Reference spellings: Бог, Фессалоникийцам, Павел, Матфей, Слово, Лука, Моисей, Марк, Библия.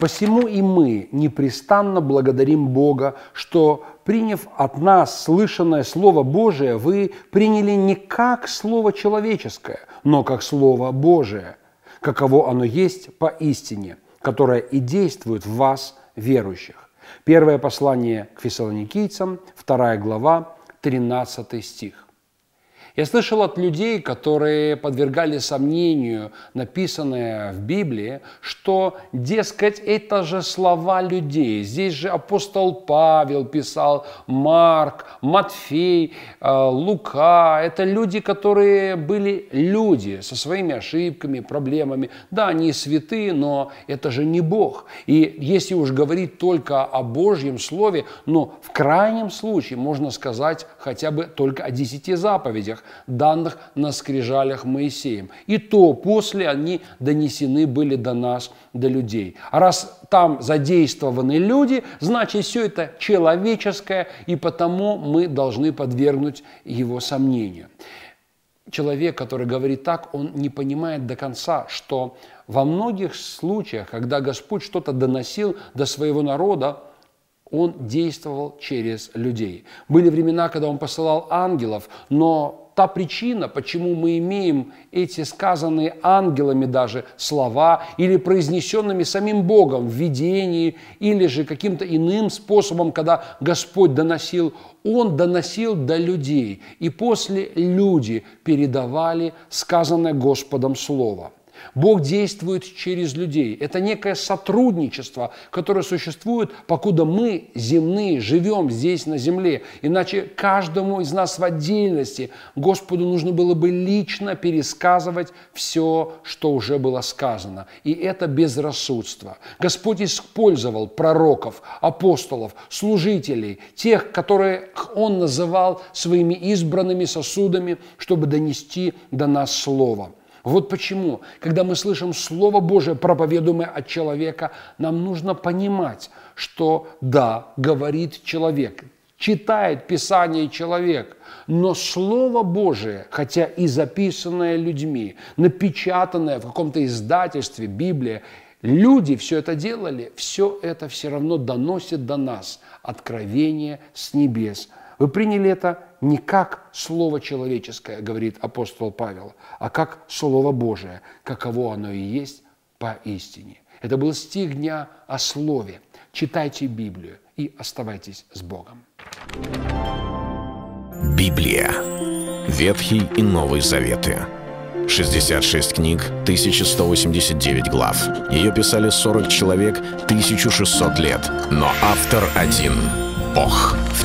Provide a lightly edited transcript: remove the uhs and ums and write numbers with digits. «Посему и мы непрестанно благодарим Бога, что, приняв от нас слышанное Слово Божие, вы приняли не как Слово человеческое, но как Слово Божие, каково оно есть поистине, которое и действует в вас, верующих». Первое послание к Фессалоникийцам, 2 глава, 13 стих. Я слышал от людей, которые подвергали сомнению написанное в Библии, что, дескать, это же слова людей. Здесь же апостол Павел писал, Марк, Матфей, Лука. Это люди, которые были люди со своими ошибками, проблемами. Да, они святые, но это же не Бог. И если уж говорить только о Божьем Слове, но в крайнем случае можно сказать хотя бы только о 10 заповедях, данных на скрижалях Моисеем. И то после они донесены были до нас, до людей. А раз там задействованы люди, значит, все это человеческое, и потому мы должны подвергнуть его сомнению. Человек, который говорит так, он не понимает до конца, что во многих случаях, когда Господь что-то доносил до своего народа, Он действовал через людей. Были времена, когда Он посылал ангелов, но та причина, почему мы имеем эти сказанные ангелами даже слова или произнесенными самим Богом в видении или же каким-то иным способом, когда Господь доносил, Он доносил до людей, и после люди передавали сказанное Господом Слово. Бог действует через людей. Это некое сотрудничество, которое существует, покуда мы, земные, живем здесь на земле. Иначе каждому из нас в отдельности Господу нужно было бы лично пересказывать все, что уже было сказано. И это безрассудство. Господь использовал пророков, апостолов, служителей, тех, которых Он называл своими избранными сосудами, чтобы донести до нас Слово. Вот почему, когда мы слышим Слово Божие, проповедуемое от человека, нам нужно понимать, что да, говорит человек, читает Писание человек, но Слово Божие, хотя и записанное людьми, напечатанное в каком-то издательстве, Библия, люди все это делали, все это все равно доносит до нас откровение с небес. Вы приняли это не как слово человеческое, говорит апостол Павел, а как слово Божие, каково оно и есть поистине. Это был стих дня о слове. Читайте Библию и оставайтесь с Богом. Библия. Ветхий и Новый Заветы. 66 книг, 1189 глав. Ее писали 40 человек, 1600 лет. Но автор один – Бог. В